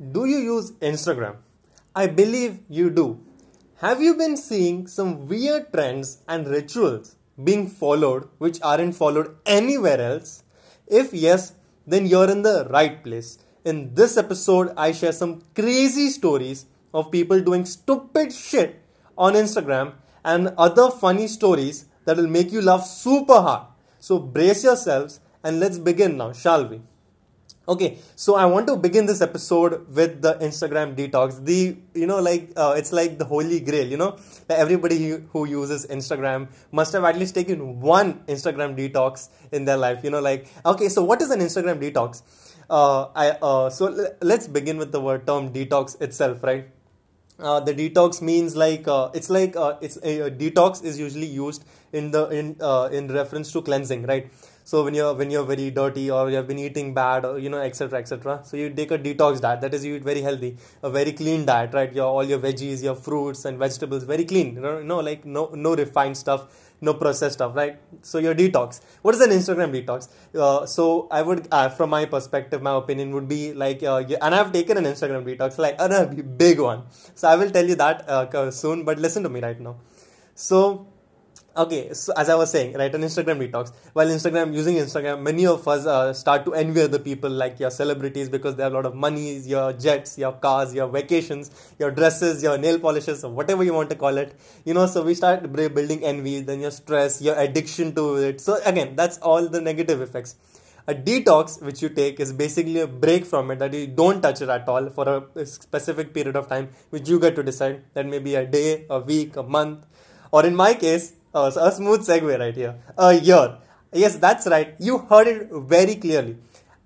Do you use Instagram? I believe you do. Have you been seeing some weird trends and rituals being followed which aren't followed anywhere else? If yes, then you're in the right place. In this episode, I share some crazy stories of people doing stupid shit on Instagram and other funny stories that will make you laugh super hard. So brace yourselves and let's begin now, shall we? Okay, so I want to begin this episode with the Instagram detox. It's like the holy grail, Everybody who uses Instagram must have at least taken one Instagram detox in their life, Okay, so what is an Instagram detox? Let's begin with the term detox itself, right? The detox means detox is usually used in reference to cleansing, right? So when you're very dirty or you have been eating bad or etc. So you take a detox diet. That is, you eat very healthy, a very clean diet, right? All your veggies, your fruits and vegetables, very clean. No refined stuff, no processed stuff, right? So your detox. What is an Instagram detox? So I would, from my perspective, my opinion would be and I've taken an Instagram detox, a big one. So I will tell you that soon. But listen to me right now. So, as I was saying, right, an Instagram detox. While using Instagram, many of us start to envy other people like your celebrities because they have a lot of money, your jets, your cars, your vacations, your dresses, your nail polishes, or whatever you want to call it. So we start building envy, then your stress, your addiction to it. So again, that's all the negative effects. A detox which you take is basically a break from it, that you don't touch it at all for a specific period of time, which you get to decide. That may be a day, a week, a month, or in my case, so a smooth segue right here. A year. Yes, that's right. You heard it very clearly.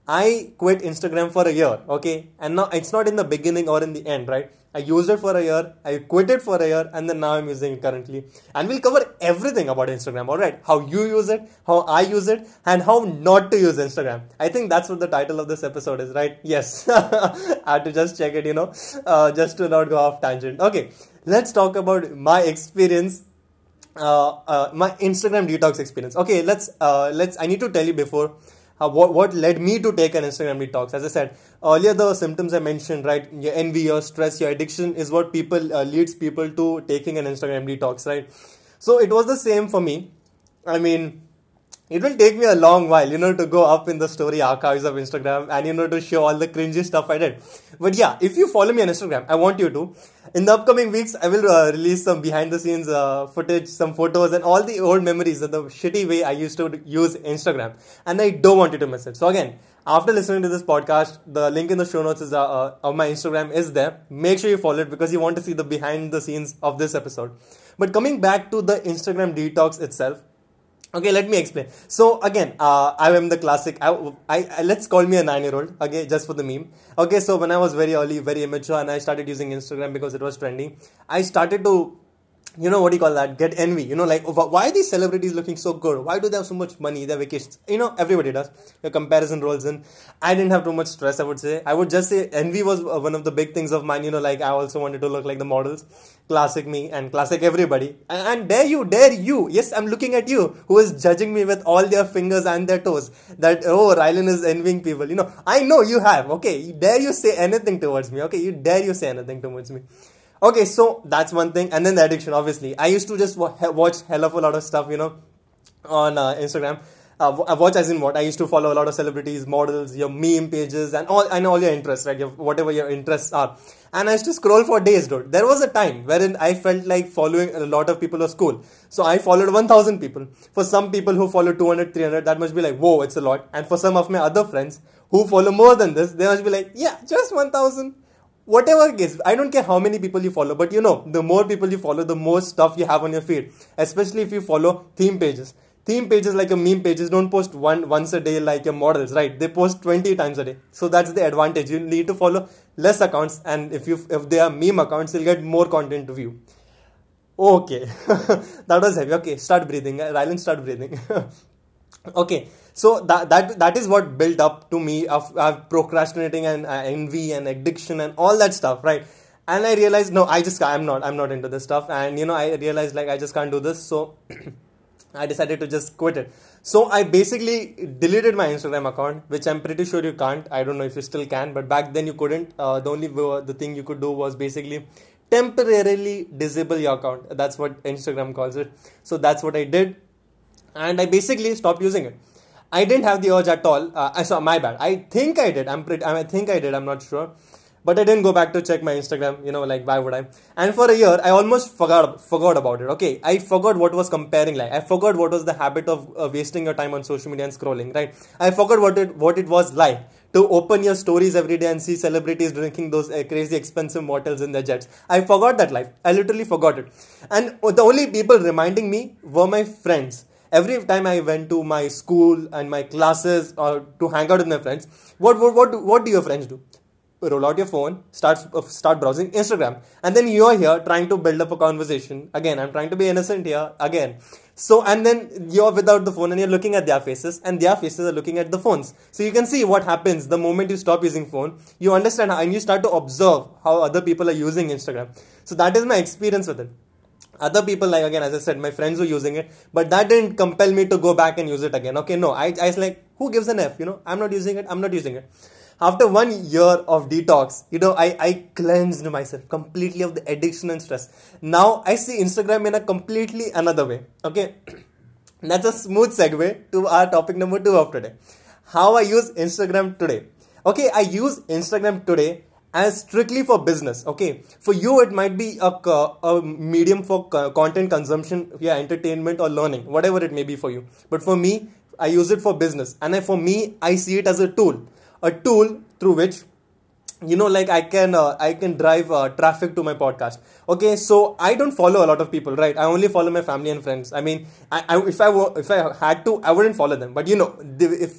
I quit Instagram for a year, okay? And now it's not in the beginning or in the end, right? I used it for a year, I quit it for a year, and then now I'm using it currently. And we'll cover everything about Instagram, alright? How you use it, how I use it, and how not to use Instagram. I think that's what the title of this episode is, right? Yes. I had to just check it, just to not go off tangent. Okay, let's talk about my experience. My Instagram detox experience. Okay, I need to tell you before what led me to take an Instagram detox. As I said earlier, the symptoms I mentioned, right? Your envy, your stress, your addiction is what leads people to taking an Instagram detox, right? So it was the same for me. I mean, it will take me a long while, to go up in the story archives of Instagram and, to show all the cringy stuff I did. But yeah, if you follow me on Instagram, I want you to. In the upcoming weeks, I will release some behind the scenes footage, some photos and all the old memories of the shitty way I used to use Instagram. And I don't want you to miss it. So again, after listening to this podcast, the link in the show notes of my Instagram is there. Make sure you follow it because you want to see the behind the scenes of this episode. But coming back to the Instagram detox itself. Okay, let me explain. So again, I am the classic, let's call me a 9-year-old, okay, just for the meme. Okay, so when I was very early, very immature and I started using Instagram because it was trendy, I started to, get envy, why are these celebrities looking so good? Why do they have so much money, their vacations? Everybody does. Your comparison rolls in. I didn't have too much stress, I would say. I would just say envy was one of the big things of mine, I also wanted to look like the models. Classic me and classic everybody. And dare you. Yes, I'm looking at you who is judging me with all their fingers and their toes that, oh, Rylan is envying people. I know you have. Okay, dare you say anything towards me. Okay, Okay, so that's one thing. And then the addiction, obviously. I used to just watch hell of a lot of stuff, on Instagram. Watch as in what? I used to follow a lot of celebrities, models, your meme pages and all your interests, right? Whatever your interests are. And I used to scroll for days, dude. There was a time wherein I felt like following a lot of people was cool. So I followed 1,000 people. For some people who follow 200, 300, that must be like, whoa, it's a lot. And for some of my other friends who follow more than this, they must be like, yeah, just 1,000. Whatever it is, I don't care how many people you follow, but the more people you follow, the more stuff you have on your feed. Especially if you follow theme pages. Theme pages like your meme pages don't post once a day like your models, right? They post 20 times a day. So that's the advantage. You need to follow less accounts, and if they are meme accounts, you'll get more content to view. Okay, that was heavy. Okay, start breathing. Rylan, start breathing. Okay, so that is what built up to me of procrastinating and envy and addiction and all that stuff, right? And I realized, no, I'm not into this stuff. And I realized I just can't do this. So I decided to just quit it. So I basically deleted my Instagram account, which I'm pretty sure you can't. I don't know if you still can, but back then you couldn't. The thing you could do was basically temporarily disable your account. That's what Instagram calls it. So that's what I did. And I basically stopped using it. I didn't have the urge at all. My bad. I think I did. I'm not sure. But I didn't go back to check my Instagram, why would I? And for a year, I almost forgot about it, okay? I forgot what was comparing life. I forgot what was the habit of wasting your time on social media and scrolling, right? I forgot what it was like to open your stories every day and see celebrities drinking those crazy expensive motels in their jets. I forgot that life. I literally forgot it. And the only people reminding me were my friends. Every time I went to my school and my classes or to hang out with my friends, what do your friends do? Roll out your phone, start browsing Instagram. And then you're here trying to build up a conversation. Again, I'm trying to be innocent here. Again. So, and then you're without the phone and you're looking at their faces. And their faces are looking at the phones. So you can see what happens the moment you stop using phone. You understand how, and you start to observe how other people are using Instagram. So that is my experience with it. Other people, as I said, my friends were using it. But that didn't compel me to go back and use it again. Okay, no. I was like, who gives an F? I'm not using it. After 1 year of detox, I cleansed myself completely of the addiction and stress. Now I see Instagram in a completely another way. Okay, that's a smooth segue to our topic number 2 of today. How I use Instagram today. Okay, I use Instagram today as strictly for business. Okay, for you it might be a medium for content consumption, entertainment or learning, whatever it may be for you. But for me, I use it for business, and I see it as a tool. A tool through which, I can drive traffic to my podcast. Okay, so I don't follow a lot of people, right? I only follow my family and friends. I mean, if I had to, I wouldn't follow them. But there's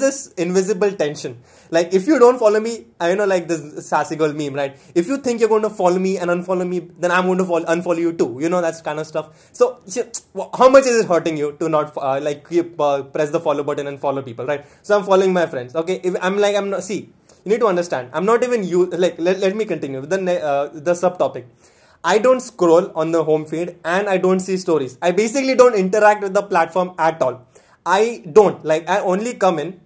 this invisible tension. Like if you don't follow me, this sassy girl meme, right? If you think you're going to follow me and unfollow me, then I'm going to unfollow you too. That's kind of stuff. So how much is it hurting you to not press the follow button and follow people, right? So I'm following my friends. Okay, you need to understand. I'm not even let me continue with the subtopic. I don't scroll on the home feed and I don't see stories. I basically don't interact with the platform at all. I only come in.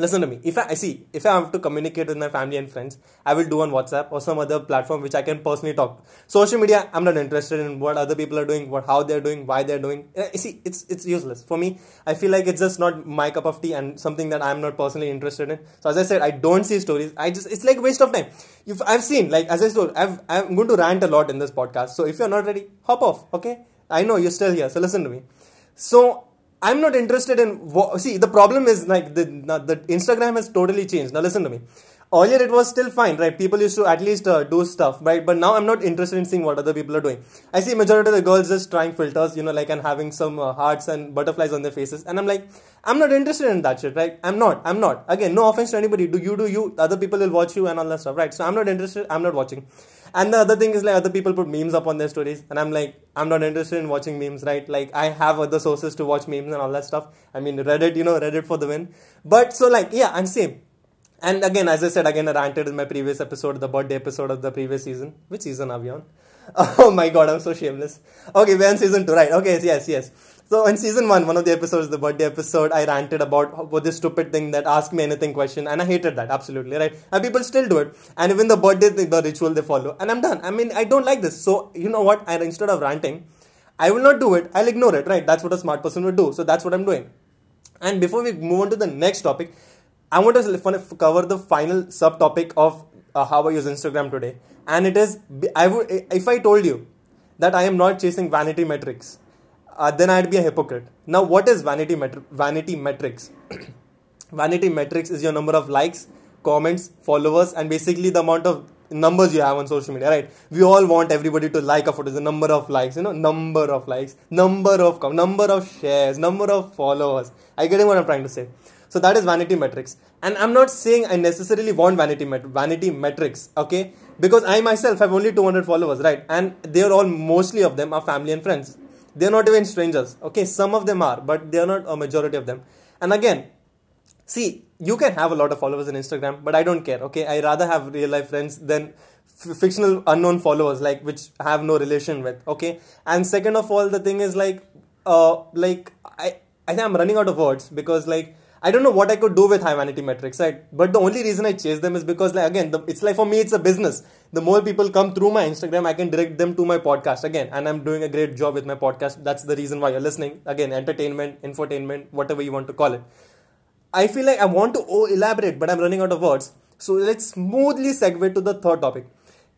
Listen to me. If I have to communicate with my family and friends, I will do on WhatsApp or some other platform which I can personally talk. Social media, I'm not interested in what other people are doing, how they're doing, why they're doing. It's useless for me. I feel like it's just not my cup of tea and something that I'm not personally interested in. So as I said, I don't see stories. It's like waste of time. I'm going to rant a lot in this podcast. So if you're not ready, hop off. Okay, I know you're still here. So listen to me. So I'm not interested in... the problem is the Instagram has totally changed. Now listen to me. Earlier it was still fine, right? People used to at least do stuff, right? But now I'm not interested in seeing what other people are doing. I see majority of the girls just trying filters, and having some hearts and butterflies on their faces. And I'm like, I'm not interested in that shit, right? I'm not. Again, no offense to anybody. Do you. Other people will watch you and all that stuff, right? So I'm not interested. I'm not watching. And the other thing is other people put memes up on their stories. And I'm like, I'm not interested in watching memes, right? I have other sources to watch memes and all that stuff. I mean, Reddit for the win. But so I'm same. And again, as I said, I ranted in my previous episode, the birthday episode of the previous season. Which season are we on? Oh my god, I'm so shameless. Okay, we're on season 2, right? Okay, yes. So in season 1, one of the episodes, the birthday episode, I ranted about this stupid thing that ask me anything question. And I hated that, absolutely, right? And people still do it. And even the birthday thing, the ritual they follow. And I'm done. I mean, I don't like this. So you know what? Instead of ranting, I will not do it. I'll ignore it, right? That's what a smart person would do. So that's what I'm doing. And before we move on to the next topic, I want to cover the final subtopic of how I use Instagram today. And it is, if I told you that I am not chasing vanity metrics, then I'd be a hypocrite. Now, what is vanity metrics? Vanity metrics is your number of likes, comments, followers, and basically the amount of numbers you have on social media, right? We all want everybody to like a photo. The number of likes, number of comments, number of shares, number of followers. Are you getting what I'm trying to say? So that is vanity metrics. And I'm not saying I necessarily want vanity metrics, okay? Because I myself have only 200 followers, right? And mostly of them are family and friends. They're not even strangers, okay? Some of them are, but they're not a majority of them. And again, see, you can have a lot of followers on Instagram, but I don't care, okay? I rather have real life friends than fictional unknown followers, which I have no relation with, okay? And second of all, the thing is like I think I'm running out of words, because like I don't know what I could do with high vanity metrics, right? But the only reason I chase them is because, like, again, it's like, for me, it's a business. The more people come through my Instagram, I can direct them to my podcast again. And I'm doing a great job with my podcast. That's the reason why you're listening. Again, entertainment, infotainment, whatever you want to call it. I feel like I want to elaborate, but I'm running out of words. So let's smoothly segue to the third topic.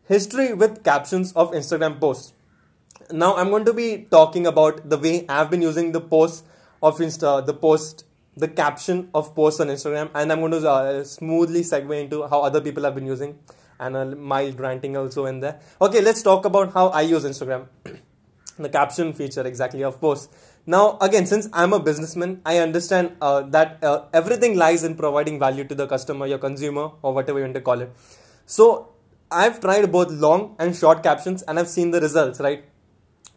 History with captions of Instagram posts. Now, I'm going to be talking about the way I've been using the posts of Insta, the caption of posts on Instagram, and I'm going to smoothly segue into how other people have been using, and a mild ranting also in there. Okay, let's talk about how I use Instagram, the caption feature exactly of posts. Now, again, since I'm a businessman, I understand that everything lies in providing value to the customer, your consumer, or whatever you want to call it. So I've tried both long and short captions, and I've seen the results, right?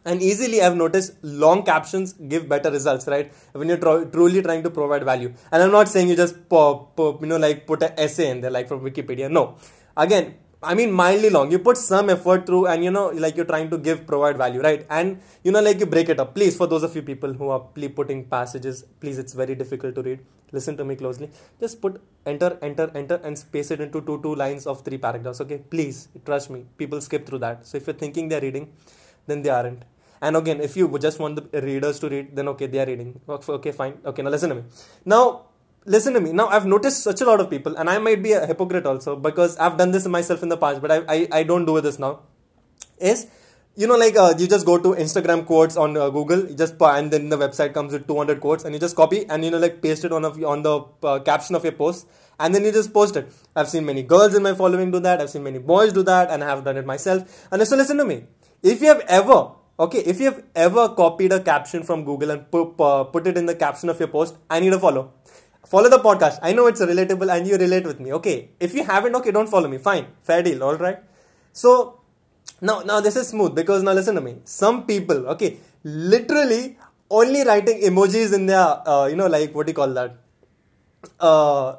And easily I've noticed long captions give better results, right? When you're truly trying to provide value. And I'm not saying you just put an essay in there, like from Wikipedia. No. Again, I mean mildly long. You put some effort through, and you're trying to provide value, right? And you break it up. Please, for those of you people who are putting passages, please, it's very difficult to read. Listen to me closely. Just put enter, and space it into two lines of three paragraphs. Okay, please, trust me. People skip through that. So if you're thinking they're reading, then they aren't. And again, if you just want the readers to read, then okay, they are reading. Okay, fine. Okay, now listen to me. Now, I've noticed such a lot of people, and I might be a hypocrite also, because I've done this myself in the past, but I don't do this now. Is, you just go to Instagram quotes on Google, and then the website comes with 200 quotes, and you just copy and, paste it on the caption of your post, and then you just post it. I've seen many girls in my following do that. I've seen many boys do that, and I have done it myself. And so listen to me. If you have ever copied a caption from Google and put it in the caption of your post, I need a follow. Follow the podcast. I know it's relatable and you relate with me. Okay. If you haven't, okay, don't follow me. Fine. Fair deal. All right. So now this is smooth, because now listen to me. Some people, okay, literally only writing emojis in their,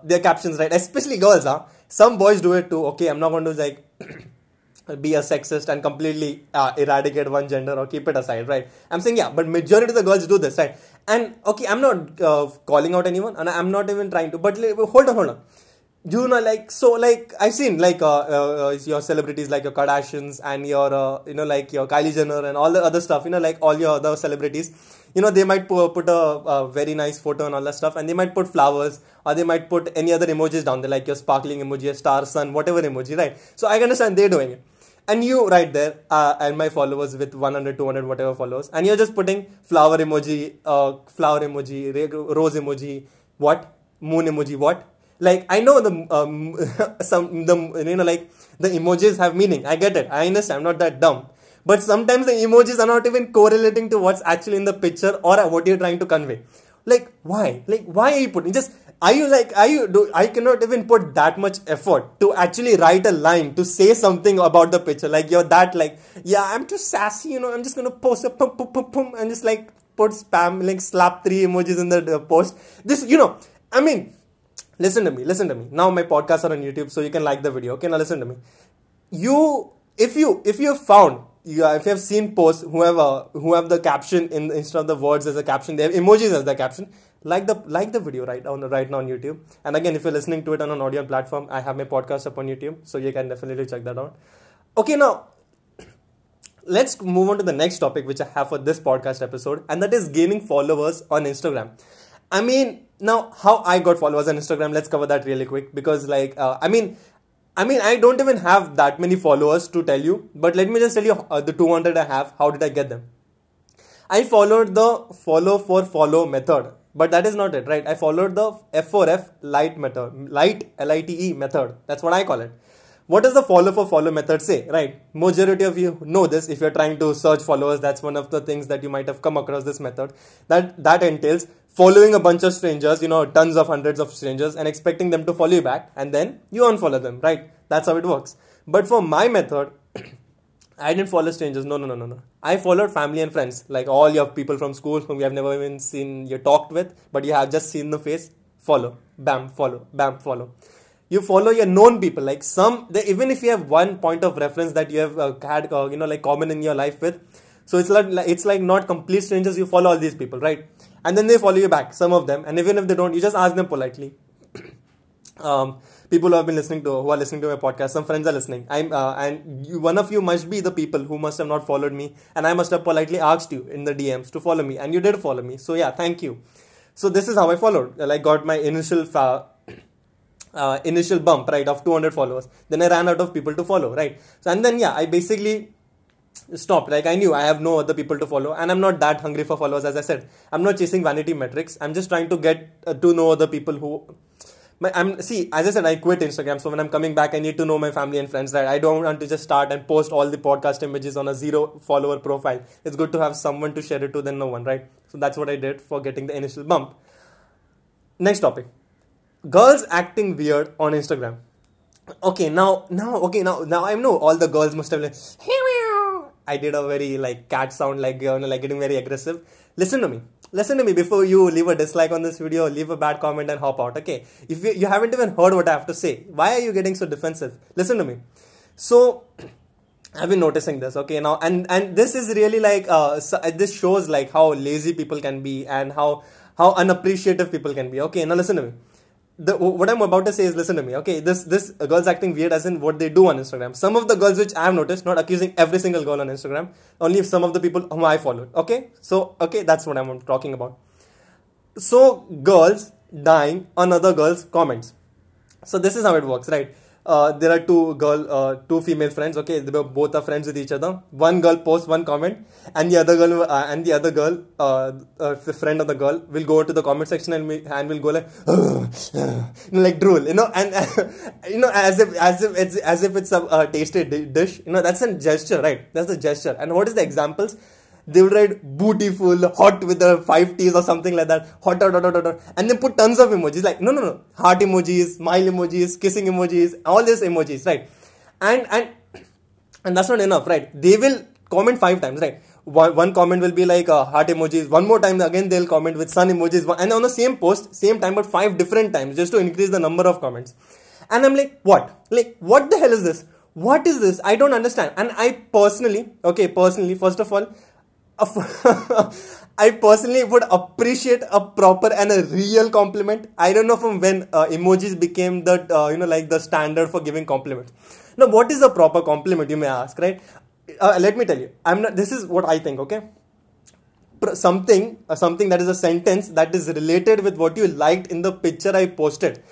their captions, right? Especially girls, huh? Some boys do it too. Okay. I'm not going to be a sexist and completely eradicate one gender or keep it aside, right? I'm saying, yeah, but majority of the girls do this, right? And okay, I'm not calling out anyone, and I'm not even trying to, but hold on. I've seen your celebrities, like your Kardashians and your, your Kylie Jenner and all the other stuff, all your other celebrities, they might put a very nice photo and all that stuff, and they might put flowers, or they might put any other emojis down there, like your sparkling emoji, a star, sun, whatever emoji, right? So I understand they're doing it. And you right there, and my followers with 100, 200, whatever followers, and you're just putting flower emoji, rose emoji, what? Moon emoji, what? Like, I know the emojis have meaning. I get it. I understand. I'm not that dumb. But sometimes the emojis are not even correlating to what's actually in the picture or what you're trying to convey. Like, why? Why are you putting just? I cannot even put that much effort to actually write a line to say something about the picture. Like, you're that I'm too sassy, I'm just going to post a pum and just put spam, slap 3 emojis in the post. This, I mean, listen to me. Now my podcasts are on YouTube, so you can like the video. Okay, now listen to me. If you have seen posts who have the caption instead of the words as a caption, they have emojis as the caption. Like the video right now on YouTube. And again, if you're listening to it on an audio platform, I have my podcast up on YouTube, so you can definitely check that out. Okay, now let's move on to the next topic which I have for this podcast episode, and that is gaining followers on Instagram. I mean, now how I got followers on Instagram. Let's cover that really quick, because I don't even have that many followers to tell you, but let me just tell you the 200 I have, how did I get them? I followed the follow method, but that is not it, right? I followed the F4F light method, light LITE method. That's what I call it. What does the follow method say, right? Majority of you know this. If you're trying to search followers, that's one of the things that you might have come across, this method. That entails following a bunch of strangers, tons of hundreds of strangers, and expecting them to follow you back, and then you unfollow them, right? That's how it works. But for my method, I didn't follow strangers. No. I followed family and friends, like all your people from school whom you have never even seen, you talked with, but you have just seen the face. Follow, bam, follow, bam, follow. You follow your known people, even if you have one point of reference that you have had, common in your life with. So it's like not complete strangers. You follow all these people, right? And then they follow you back, some of them. And even if they don't, you just ask them politely. People who are listening to my podcast, some friends are listening. One of you must be the people who must have not followed me, and I must have politely asked you in the DMs to follow me, and you did follow me. So yeah, thank you. So this is how I followed. I got my initial initial bump, right, of 200 followers. Then I ran out of people to follow, right? So and then I basically stopped. Like I knew I have no other people to follow, and I'm not that hungry for followers. As I said, I'm not chasing vanity metrics. I'm just trying to get to know other people who. As I said, I quit Instagram. So when I'm coming back, I need to know my family and friends, right? I don't want to just start and post all the podcast images on a 0 follower profile. It's good to have someone to share it to than no one, right? So that's what I did for getting the initial bump. Next topic. Girls acting weird on Instagram. Okay, now I know all the girls must have like, I did a very cat sound, getting very aggressive. Listen to me before you leave a dislike on this video, leave a bad comment and hop out, okay? If you haven't even heard what I have to say, why are you getting so defensive? Listen to me. So, I've been noticing this, okay? Now, and this is really this shows how lazy people can be and how unappreciative people can be, okay? Now, listen to me. What I'm about to say is, listen to me, okay? This girls acting weird as in what they do on Instagram. Some of the girls which I have noticed, not accusing every single girl on Instagram, only if some of the people whom I followed, okay? So, okay, that's what I'm talking about. So, girls dying on other girls' comments. So, this is how it works, right? There are two female friends, okay? They both are friends with each other. One girl posts one comment, and the friend of the girl, will go to the comment section and will go like drool, as if it's a tasty dish. That's a gesture, right? That's a gesture. And what is the examples? They would write bootyful, hot with the 5 T's or something like that, hot, and they put tons of emojis, no, heart emojis, smile emojis, kissing emojis, all these emojis, right? And that's not enough, right? They will comment 5 times, right? One comment will be heart emojis, one more time again they'll comment with sun emojis, and on the same post, same time, but 5 different times, just to increase the number of comments. And I'm like, what? What the hell is this? What is this? I don't understand. And I personally, first of all, I personally would appreciate a proper and a real compliment. I don't know from when emojis became the standard for giving compliments. Now, what is a proper compliment, you may ask, right? Let me tell you. This is what I think, okay? Something that is a sentence that is related with what you liked in the picture I posted.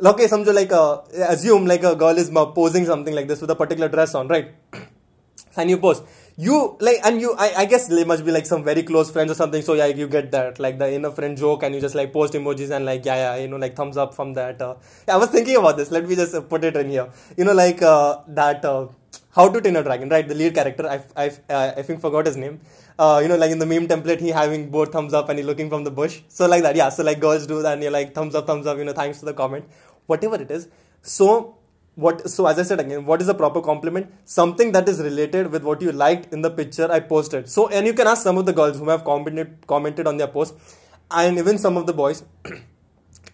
Okay, assume a girl is posing something like this with a particular dress on, right? And you post. I guess they must be some very close friends or something. So you get that the inner friend joke, and you just post emojis and thumbs up from that. I was thinking about this. Let me just put it in here. How to Train a Dragon, right? The lead character, I think forgot his name. In the meme template, he having both thumbs up and he looking from the bush. So like that, yeah. So girls do that, and you're thumbs up. Thanks for the comment, whatever it is. So as I said again, what is a proper compliment? Something that is related with what you liked in the picture I posted. So, and you can ask some of the girls who have commented on their post, and even some of the boys.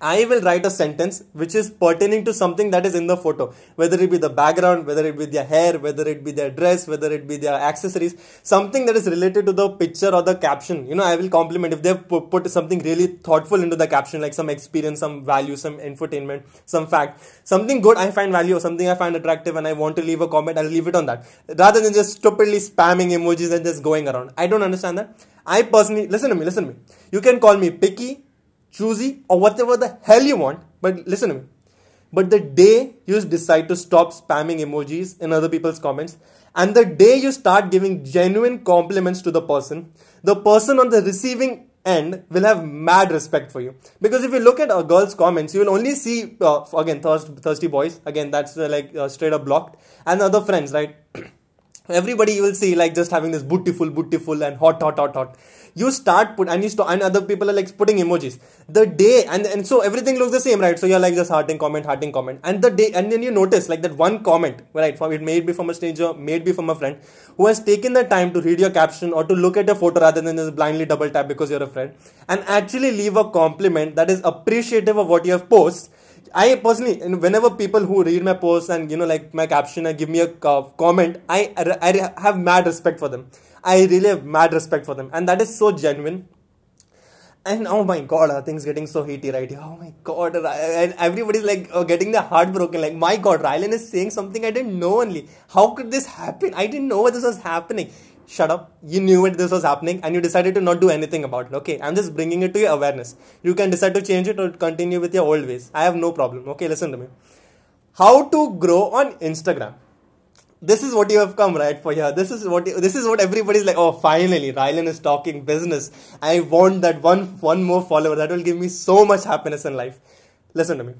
I will write a sentence which is pertaining to something that is in the photo, whether it be the background, whether it be their hair, whether it be their dress, whether it be their accessories, something that is related to the picture or the caption. I will compliment if they have put something really thoughtful into the caption, like some experience, some value, some infotainment, some fact, something good I find value, or something I find attractive and I want to leave a comment, I'll leave it on that. Rather than just stupidly spamming emojis and just going around. I don't understand that. I personally, listen to me. You can call me picky, choosy, or whatever the hell you want, but listen to me. But the day you decide to stop spamming emojis in other people's comments, and the day you start giving genuine compliments to the person on the receiving end will have mad respect for you. Because if you look at a girl's comments, you will only see thirsty boys. Again, that's straight up blocked, and other friends, right? Everybody you will see just having this beautiful and hot. You start and other people are putting emojis. The day and so everything looks the same, right? So you're just hearting comment, and the day and then you notice that one comment, right? It may be from a stranger, may be from a friend who has taken the time to read your caption or to look at your photo rather than just blindly double tap because you're a friend, and actually leave a compliment that is appreciative of what you have posted. I personally, whenever people who read my posts and my caption and give me a comment, I have mad respect for them. I really have mad respect for them, and that is so genuine. And oh my god, are things getting so heaty right here? Oh my god, and everybody's like getting their heart broken. Like, my god, Rylan is saying something I didn't know only. How could this happen? I didn't know this was happening. Shut up. You knew it, this was happening, and you decided to not do anything about it. Okay, I'm just bringing it to your awareness. You can decide to change it or continue with your old ways. I have no problem. Okay, listen to me. How to grow on Instagram. This is what you have come right for here. This is what everybody's like, oh, finally, Rylan is talking business. I want that one more follower. That will give me so much happiness in life. Listen to me.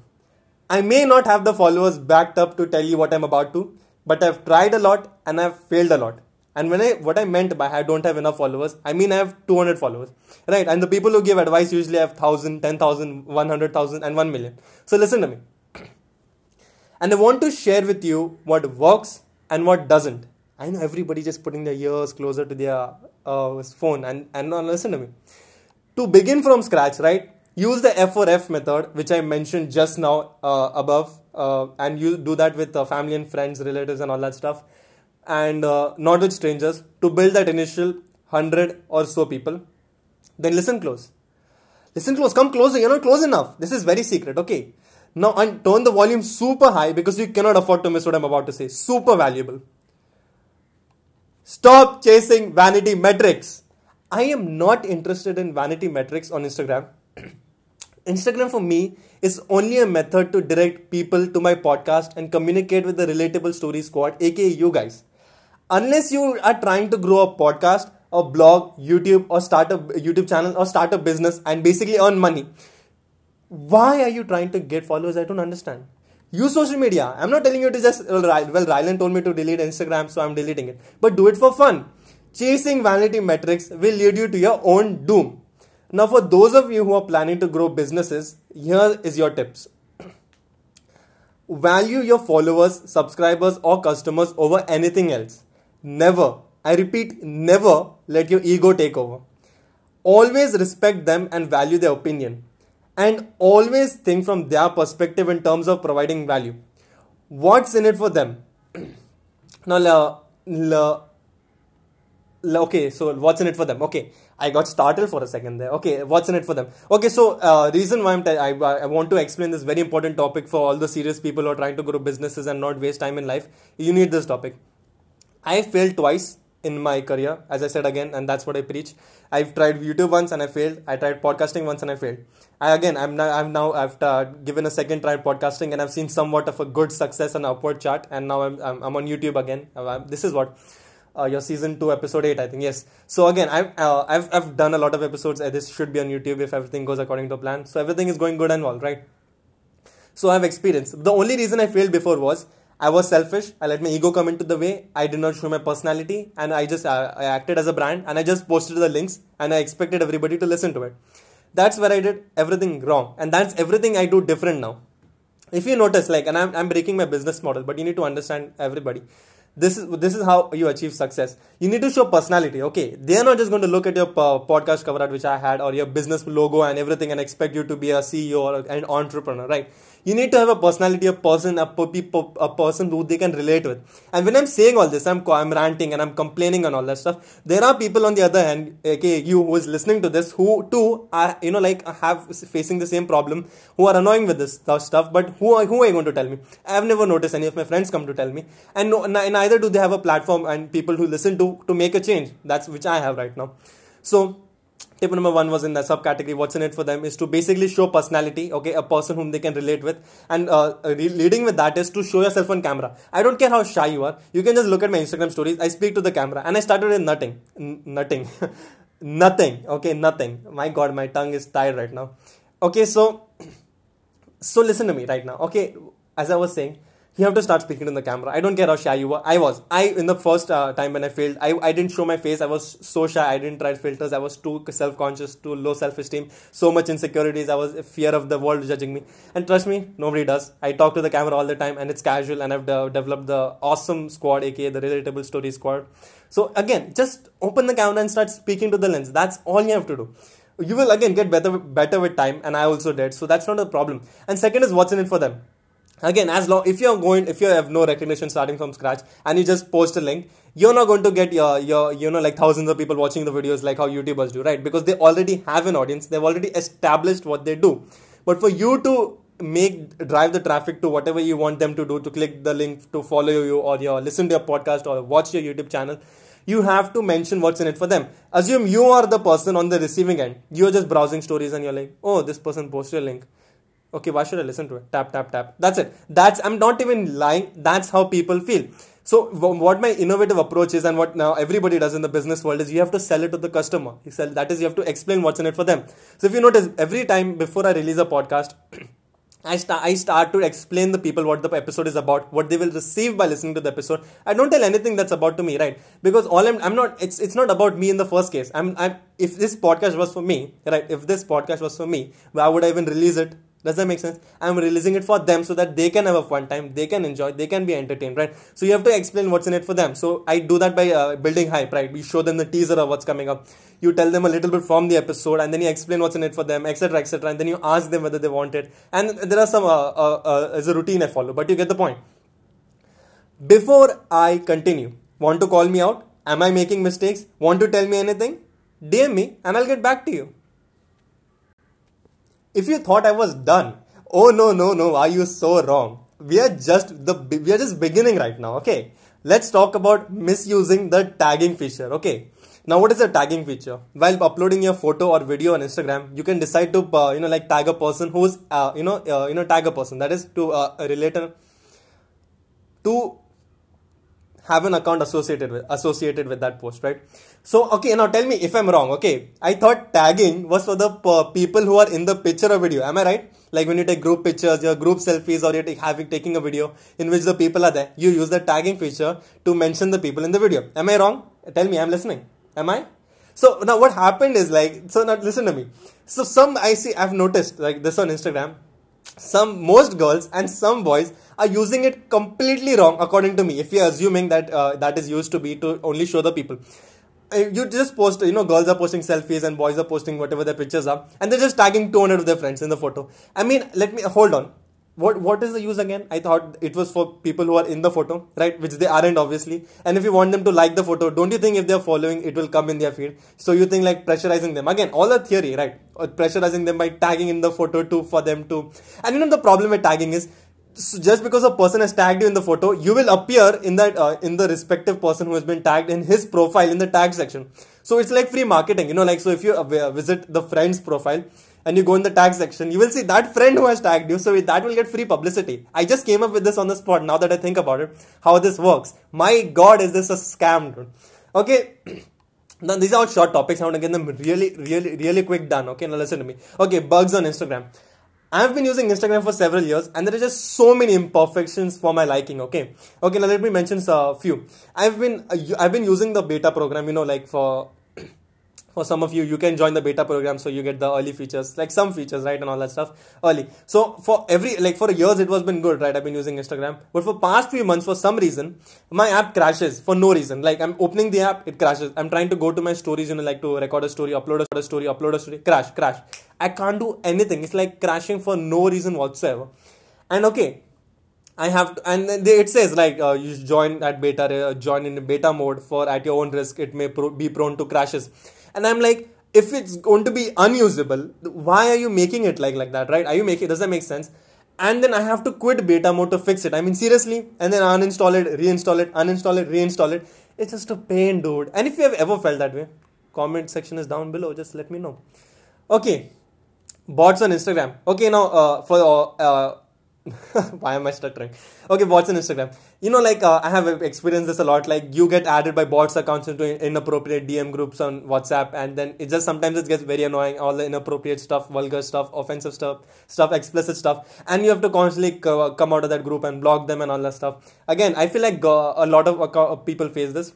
I may not have the followers backed up to tell you what I'm about to, but I've tried a lot and I've failed a lot. And what I meant by I don't have enough followers, I mean I have 200 followers, right? And the people who give advice usually have 1,000, 10,000, 100,000 and 1 million. So listen to me. And I want to share with you what works and what doesn't. I know everybody just putting their ears closer to their phone and listen to me. To begin from scratch, right? Use the F4F method, which I mentioned just now above. And you do that with family and friends, relatives and all that stuff. And not with strangers, to build that initial 100 or so people. Then listen close. Listen close. Come closer. You're not close enough. This is very secret. Okay. Now, and turn the volume super high because you cannot afford to miss what I'm about to say. Super valuable. Stop chasing vanity metrics. I am not interested in vanity metrics on Instagram. Instagram for me is only a method to direct people to my podcast and communicate with the Relatable Story Squad, aka you guys. Unless you are trying to grow a podcast, a blog, YouTube, or start a YouTube channel or start a business and basically earn money, why are you trying to get followers? I don't understand. Use social media. I'm not telling you to just, well, Rylan told me to delete Instagram, so I'm deleting it. But do it for fun. Chasing vanity metrics will lead you to your own doom. Now, for those of you who are planning to grow businesses, here is your tips. Value your followers, subscribers, or customers over anything else. Never, I repeat, never let your ego take over. Always respect them and value their opinion. And always think from their perspective in terms of providing value. What's in it for them? Now, okay, so what's in it for them? Okay, I got startled for a second there. Okay, what's in it for them? Okay, so reason why I want to explain this very important topic for all the serious people who are trying to grow businesses and not waste time in life. You need this topic. I failed twice in my career, as I said again, and that's what I preach. I've tried YouTube once and I failed. I tried podcasting once and I failed. I've given a second try at podcasting and I've seen somewhat of a good success on upward chart. And now I'm on YouTube again. This is what your season 2, episode 8, I think. Yes. So again, I've done a lot of episodes. This should be on YouTube if everything goes according to plan. So everything is going good and all right. So I've experienced. The only reason I failed before was I was selfish, I let my ego come into the way, I did not show my personality, and I acted as a brand, and I just posted the links, and I expected everybody to listen to it. That's where I did everything wrong, and that's everything I do different now. If you notice, like, and I'm breaking my business model, but you need to understand everybody. This is how you achieve success. You need to show personality, okay? They're not just going to look at your podcast cover art, which I had, or your business logo and everything and expect you to be a CEO or an entrepreneur, right? You need to have a personality, a person who they can relate with. And when I'm saying all this, I'm ranting and I'm complaining and all that stuff. There are people on the other hand, okay, you who is listening to this, who too are, facing the same problem, who are annoying with this stuff, but who are you going to tell me? I've never noticed any of my friends come to tell me. And neither do they have a platform and people who listen to make a change. That's which I have right now. So tip number 1 was in that subcategory, what's in it for them, is to basically show personality, okay, a person whom they can relate with. And leading with that is to show yourself on camera. I don't care how shy you are. You can just look at my Instagram stories. I speak to the camera and I started with nothing. Nothing. Okay, nothing. My God, my tongue is tired right now. Okay, so listen to me right now. Okay, as I was saying, you have to start speaking to the camera. I don't care how shy you were. In the first time when I failed, I didn't show my face. I was so shy. I didn't try filters. I was too self-conscious, too low self-esteem, so much insecurities. I was fear of the world judging me. And trust me, nobody does. I talk to the camera all the time and it's casual, and I've developed the awesome squad, aka the Relatable Story Squad. So again, just open the camera and start speaking to the lens. That's all you have to do. You will again get better with time, and I also did. So that's not a problem. And second is what's in it for them. Again, as long if you have no recognition starting from scratch and you just post a link, you're not going to get your like thousands of people watching the videos like how YouTubers do, right? Because they already have an audience, they've already established what they do. But for you to drive the traffic to whatever you want them to do, to click the link, to follow you, or listen to your podcast or watch your YouTube channel, you have to mention what's in it for them. Assume you are the person on the receiving end. You're just browsing stories and you're like, oh, this person posted a link. Okay, why should I listen to it? Tap, tap, tap. That's it. I'm not even lying. That's how people feel. So what my innovative approach is, and what now everybody does in the business world, is you have to sell it to the customer. That is, you have to explain what's in it for them. So if you notice, every time before I release a podcast, I start to explain the people what the episode is about, what they will receive by listening to the episode. I don't tell anything that's about to me, right? Because it's not about me in the first case. If this podcast was for me, right? If this podcast was for me, why would I even release it? Does that make sense? I'm releasing it for them so that they can have a fun time, they can enjoy, they can be entertained, right? So you have to explain what's in it for them. So I do that by building hype, right? We show them the teaser of what's coming up. You tell them a little bit from the episode, and then you explain what's in it for them, etc., etc. And then you ask them whether they want it. And there are some as a routine I follow, but you get the point. Before I continue, want to call me out? Am I making mistakes? Want to tell me anything? DM me, and I'll get back to you. If you thought I was done, oh no, are you so wrong? We are just beginning right now, okay? Let's talk about misusing the tagging feature, okay? Now, what is a tagging feature? While uploading your photo or video on Instagram, you can decide to tag a person who's tag a person. That is to have an account associated with that post, right? So, okay, now tell me if I'm wrong, okay? I thought tagging was for the people who are in the picture or video. Am I right? Like when you take group pictures, your group selfies, or you're taking a video in which the people are there, you use the tagging feature to mention the people in the video. Am I wrong? Tell me, I'm listening. Am I? So now what happened is now listen to me. So I've noticed like this on Instagram. Most girls and some boys are using it completely wrong, according to me. If you're assuming that that is used to be to only show the people, you just post, girls are posting selfies and boys are posting whatever their pictures are, and they're just tagging 200 of their friends in the photo. I mean, let me hold on. What is the use again? I thought it was for people who are in the photo, right? Which they aren't, obviously. And if you want them to like the photo, don't you think if they're following, it will come in their feed? So you think like pressurizing them. Again, all a theory, right? Or pressurizing them by tagging in the photo for them to... And the problem with tagging is, just because a person has tagged you in the photo, you will appear in that in the respective person who has been tagged in his profile in the tag section. So it's like free marketing, so if you visit the friend's profile, and you go in the tag section, you will see that friend who has tagged you. So that will get free publicity. I just came up with this on the spot now that I think about it, how this works. My God, is this a scam, dude? Okay. Now, these are all short topics. I want to get them really, really, really quick done. Okay. Now listen to me. Okay. Bugs on Instagram. I've been using Instagram for several years, and there are just so many imperfections for my liking. Okay. Now let me mention a few. I've been using the beta program, for some of you, you can join the beta program, so you get the early features, like some features, right, and all that stuff early. So for years, it was been good, right? I've been using Instagram, but for past few months, for some reason, my app crashes for no reason. Like I'm opening the app, it crashes. I'm trying to go to my stories, to record a story, upload a story, crash. I can't do anything. It's like crashing for no reason whatsoever. And okay, it says you join at beta, join in beta mode at your own risk. It may be prone to crashes. And I'm like, if it's going to be unusable, why are you making it like that, right? Does that make sense? And then I have to quit beta mode to fix it. I mean, seriously? And then uninstall it, reinstall it, uninstall it, reinstall it. It's just a pain, dude. And if you have ever felt that way, comment section is down below. Just let me know. Okay. Bots on Instagram. Okay, now why am I stuttering? Okay, bots on Instagram. I have experienced this a lot. Like, you get added by bots accounts into inappropriate DM groups on WhatsApp, and then sometimes it gets very annoying. All the inappropriate stuff, vulgar stuff, offensive stuff, explicit stuff, and you have to constantly come out of that group and block them and all that stuff. Again, I feel like a lot of people face this,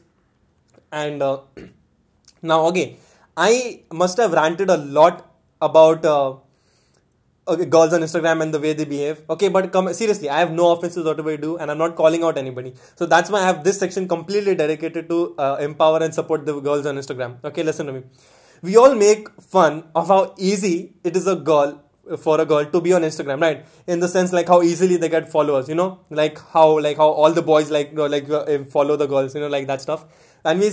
and now again, I must have ranted a lot about. Okay, girls on Instagram and the way they behave. Okay, but seriously, I have no offenses whatever I do, and I'm not calling out anybody. So that's why I have this section completely dedicated to empower and support the girls on Instagram. Okay, listen to me. We all make fun of how easy it is a girl for a girl to be on Instagram, right? In the sense, like how easily they get followers, you know, like how all the boys follow the girls, you know, like that stuff. And we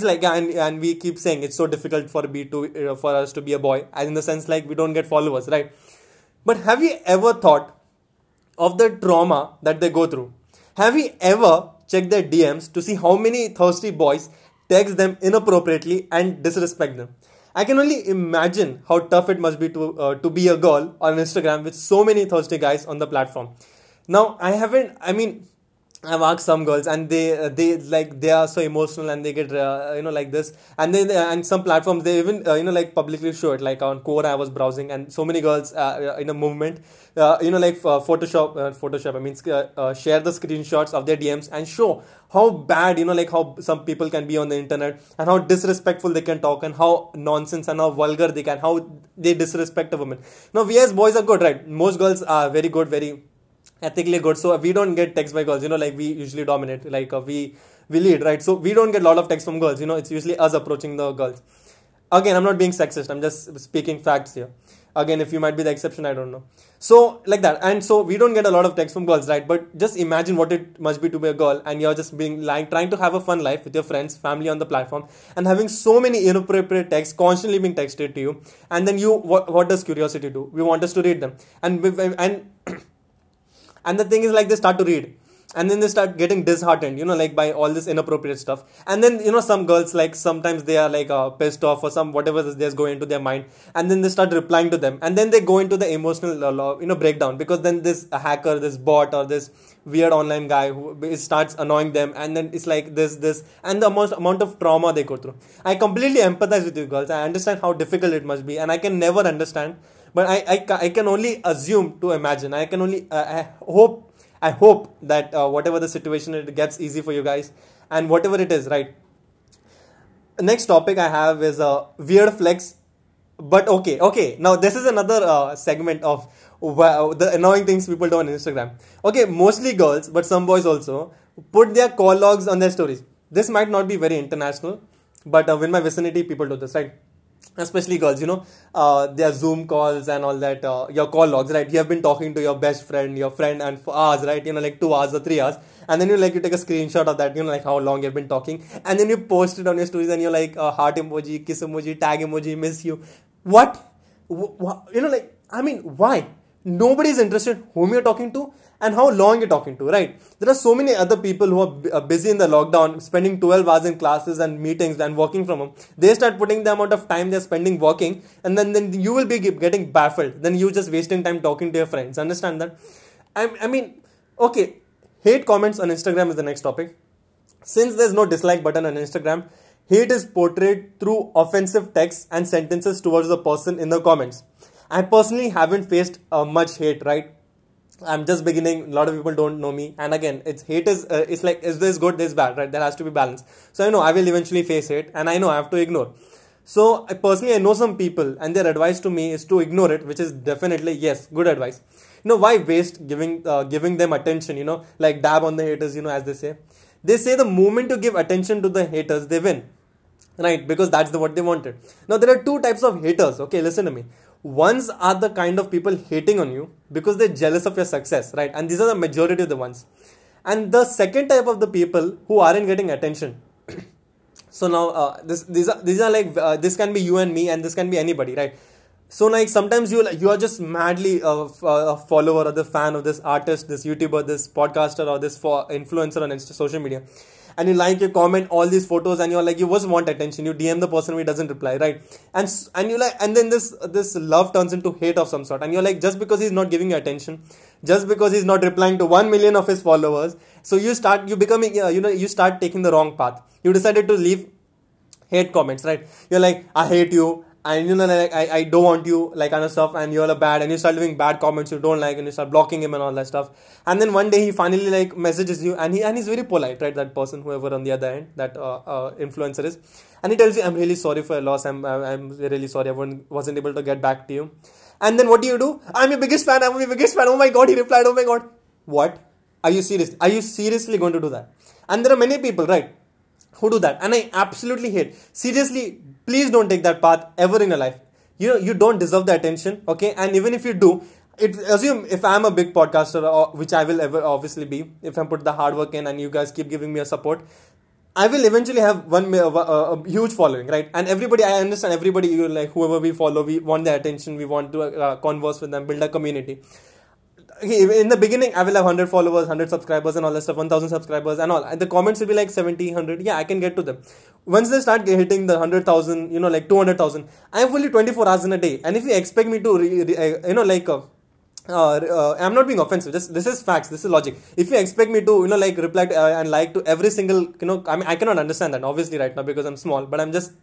we keep saying it's so difficult for us to be a boy, and in the sense like we don't get followers, right? But have you ever thought of the trauma that they go through? Have you ever checked their DMs to see how many thirsty boys text them inappropriately and disrespect them? I can only imagine how tough it must be to be a girl on Instagram with so many thirsty guys on the platform. Now, I've asked some girls, and they are so emotional, and they get like this, and then and some platforms they even publicly show it. Like on Quora, I was browsing, and so many girls in a movement, share the screenshots of their DMs and show how bad how some people can be on the internet, and how disrespectful they can talk, and how nonsense and how vulgar they can, how they disrespect a woman. Now we as boys are good, right? Most girls are very good, very ethically good, so we don't get texts by girls, we usually dominate, we lead, right? So we don't get a lot of texts from girls, it's usually us approaching the girls. Again, I'm not being sexist, I'm just speaking facts here. Again, if you might be the exception, I don't know. So like that, and so we don't get a lot of texts from girls, right? But just imagine what it must be to be a girl, and you're just trying to have a fun life with your friends, family on the platform, and having so many inappropriate texts constantly being texted to you. And then what does curiosity do? We want us to read them, and the thing is, they start to read, and then they start getting disheartened, by all this inappropriate stuff. And then, some girls, sometimes they are pissed off or whatever is going into their mind, and then they start replying to them, and then they go into the emotional, breakdown, because then this hacker, this bot, or this weird online guy who starts annoying them, and then it's like this, and the amount of trauma they go through. I completely empathize with you girls. I understand how difficult it must be, and I can never understand. But I can only assume to imagine. I can only I hope that whatever the situation, it gets easy for you guys, and whatever it is, right? Next topic I have is weird flex, but okay. Now this is another segment of the annoying things people do on Instagram. Okay, mostly girls, but some boys also put their call logs on their stories. This might not be very international, but in my vicinity, people do this, right? Especially girls, their Zoom calls and all that, your call logs, right? You have been talking to your best friend, and for hours, right? 2 hours or 3 hours. And then you take a screenshot of that, how long you've been talking. And then you post it on your stories, and you're heart emoji, kiss emoji, tag emoji, miss you. What? Why? Nobody's interested whom you're talking to and how long you're talking to, right? There are so many other people who are busy in the lockdown, spending 12 hours in classes and meetings and working from home. They start putting the amount of time they're spending working, and then you will be getting baffled. Then you're just wasting time talking to your friends. Understand that? Okay, hate comments on Instagram is the next topic. Since there's no dislike button on Instagram, hate is portrayed through offensive texts and sentences towards the person in the comments. I personally haven't faced much hate, right? I'm just beginning. A lot of people don't know me, and again, it's this good, this bad, right? There has to be balance. So I know I will eventually face hate, and I know I have to ignore. So I know some people, and their advice to me is to ignore it, which is definitely yes, good advice. Why waste giving them attention? Dab on the haters, as they say. They say the moment you give attention to the haters, they win, right? Because that's what they wanted. Now there are two types of haters. Okay, listen to me. Ones are the kind of people hating on you because they're jealous of your success, right? And these are the majority of the ones. And the second type of the people who aren't getting attention. So now this can be you and me, and this can be anybody, right? So sometimes you are just madly a follower or the fan of this artist, this YouTuber, this podcaster, or this influencer on social media. And you comment all these photos, and you just want attention. You DM the person who doesn't reply, right? And then this love turns into hate of some sort. And just because he's not giving you attention, just because he's not replying to 1 million of his followers, so you start taking the wrong path. You decided to leave hate comments, right? You're like, I hate you, and I don't want you, kind of stuff, and you're all bad, and you start leaving bad comments you don't like, and you start blocking him and all that stuff. And then one day he finally messages you, and he's very polite, right? That person, whoever on the other end, that influencer is, and he tells you, I'm really sorry for your loss, I'm really sorry, I wasn't able to get back to you. And then what do? I'm your biggest fan, oh my god, he replied, oh my god. What? Are you seriously going to do that? And there are many people, right, who do that, and I absolutely hate. Seriously, please don't take that path ever in your life. You don't deserve the attention, okay? And even if you do, assume if I'm a big podcaster, which I will ever obviously be, if I put the hard work in and you guys keep giving me a support, I will eventually have a huge following, right? And everybody, I understand everybody, you like whoever we follow, we want their attention, we want to converse with them, build a community. In the beginning, I will have 100 followers, 100 subscribers and all that stuff, 1000 subscribers and all. And the comments will be like 70, 100. Yeah, I can get to them. Once they start hitting the 100,000, 200,000, I am fully 24 hours in a day. And if you expect me to, I'm not being offensive. This is facts. This is logic. If you expect me to, reply to, and like to every single, I mean, I cannot understand that obviously right now because I'm small, but I'm just,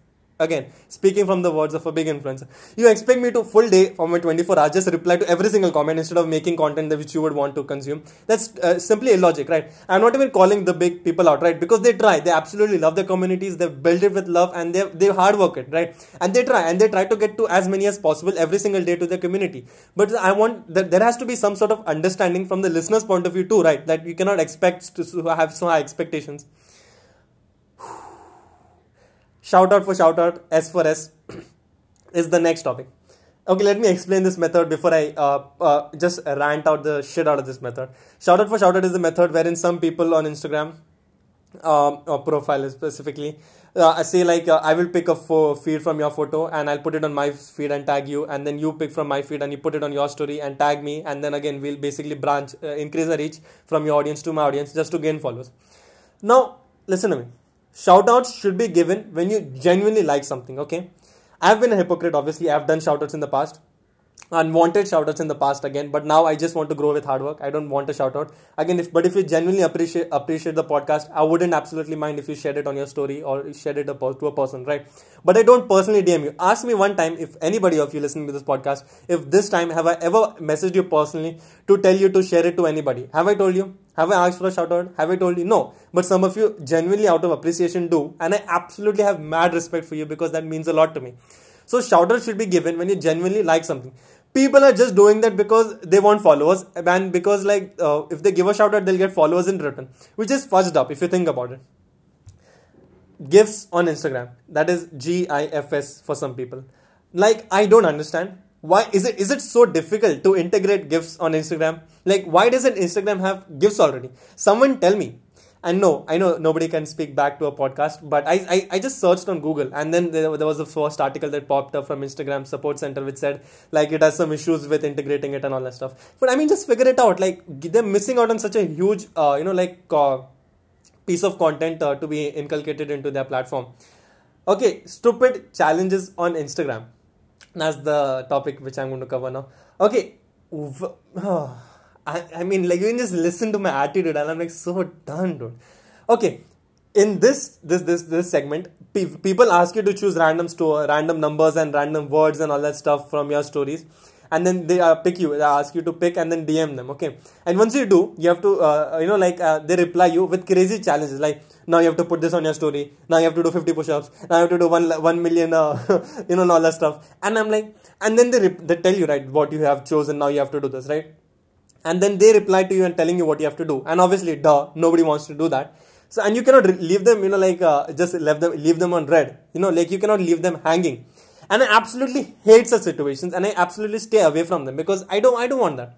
again, speaking from the words of a big influencer. You expect me to full day for my 24 hours just reply to every single comment instead of making content which you would want to consume. That's simply illogic, right? I'm not even calling the big people out, right? Because they try. They absolutely love their communities. They build it with love and they hard work it, right? And they try to get to as many as possible every single day to their community. But I want that there has to be some sort of understanding from the listener's point of view too, right? That you cannot expect to have so high expectations. Shout out, S for S is the next topic. Okay, let me explain this method before I just rant out the shit out of this method. Shout out for shout out is the method wherein some people on Instagram, or profile specifically, I say like, I will pick a feed from your photo and I'll put it on my feed and tag you, and then you pick from my feed and you put it on your story and tag me, and then again we'll basically branch, increase the reach from your audience to my audience just to gain followers. Now, listen to me. Shoutouts should be given when you genuinely like something, okay? I've been a hypocrite, obviously. I've done shoutouts in the past. Unwanted shoutouts in the past again. But now I just want to grow with hard work. I don't want a shoutout. Again, if you genuinely appreciate the podcast, I wouldn't absolutely mind if you shared it on your story or shared it to a person, right? But I don't personally DM you. Ask me one time, if anybody of you listening to this podcast, if this time have I ever messaged you personally to tell you to share it to anybody. Have I told you? Have I asked for a shout out? Have I told you? No. But some of you genuinely out of appreciation do. And I absolutely have mad respect for you because that means a lot to me. So shout out should be given when you genuinely like something. People are just doing that because they want followers. And because if they give a shout out, they'll get followers in return. Which is fuzzed up if you think about it. Gifts on Instagram. That is GIFs for some people. Like, I don't understand. Why is it so difficult to integrate GIFs on Instagram? Like, why doesn't Instagram have GIFs already? Someone tell me. And no, I know nobody can speak back to a podcast, but I just searched on Google and then there was the first article that popped up from Instagram support center which said like it has some issues with integrating it and all that stuff. But I mean, just figure it out. Like, they're missing out on such a huge, piece of content to be inculcated into their platform. Okay, stupid challenges on Instagram. That's the topic which I'm going to cover now. Okay. I mean, like, you can just listen to my attitude and I'm like so done, dude. Okay. In this segment, people ask you to choose random numbers and random words and all that stuff from your stories. And then they pick you. They ask you to pick and then DM them. Okay. And once you do, you have to, they reply you with crazy challenges. Like, now you have to put this on your story. Now you have to do 50 push-ups. Now you have to do 1 million, and all that stuff. And I'm like, and then they tell you, right, what you have chosen. Now you have to do this, right? And then they reply to you and telling you what you have to do. And obviously, nobody wants to do that. So, and you cannot leave them, just leave them on red. You cannot leave them hanging. And I absolutely hate such situations and I absolutely stay away from them because I don't want that.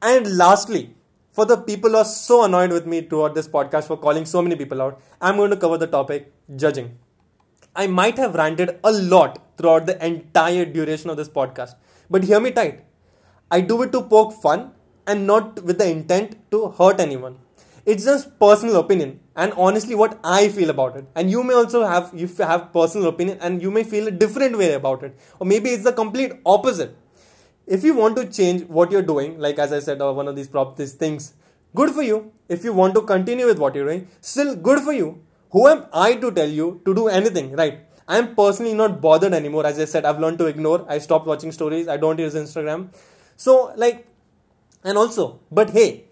And lastly, for the people who are so annoyed with me throughout this podcast for calling so many people out, I'm going to cover the topic, judging. I might have ranted a lot throughout the entire duration of this podcast, but hear me tight. I do it to poke fun and not with the intent to hurt anyone. It's just personal opinion and honestly what I feel about it. And you may also have personal opinion and you may feel a different way about it. Or maybe it's the complete opposite. If you want to change what you're doing, like as I said, one of these things, good for you. If you want to continue with what you're doing, still good for you. Who am I to tell you to do anything, right? I'm personally not bothered anymore. As I said, I've learned to ignore. I stopped watching stories. I don't use Instagram. So but hey,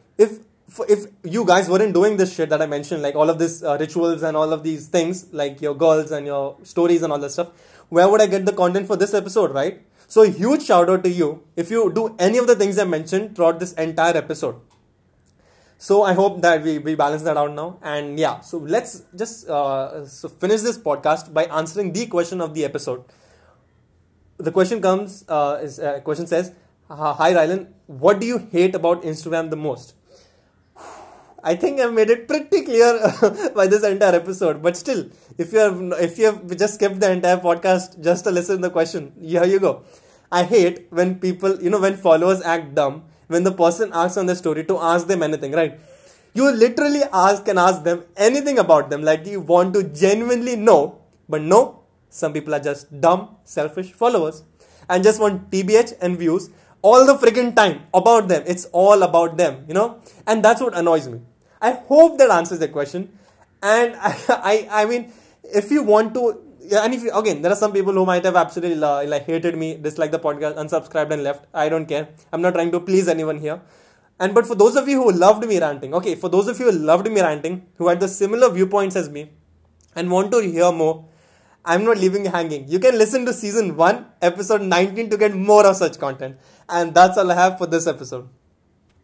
if you guys weren't doing this shit that I mentioned, like all of these rituals and all of these things, like your girls and your stories and all that stuff, where would I get the content for this episode, right? So huge shout out to you if you do any of the things I mentioned throughout this entire episode. So I hope that we balance that out now. And yeah, so let's just finish this podcast by answering the question of the episode. The question says, Hi Rylan, what do you hate about Instagram the most? I think I've made it pretty clear by this entire episode. But still, if you have just skipped the entire podcast just to listen to the question, here you go. I hate when people, when followers act dumb, when the person asks on their story to ask them anything, right? You literally ask them anything about them, like you want to genuinely know. But no, some people are just dumb, selfish followers and just want TBH and views all the friggin' time about them. It's all about them, and that's what annoys me. I hope that answers the question. And I mean, if you want to, and if you, again, there are some people who might have absolutely hated me, disliked the podcast, unsubscribed and left. I don't care. I'm not trying to please anyone here. But for those of you who loved me ranting, who had the similar viewpoints as me and want to hear more, I'm not leaving you hanging. You can listen to season 1, episode 19 to get more of such content. And that's all I have for this episode.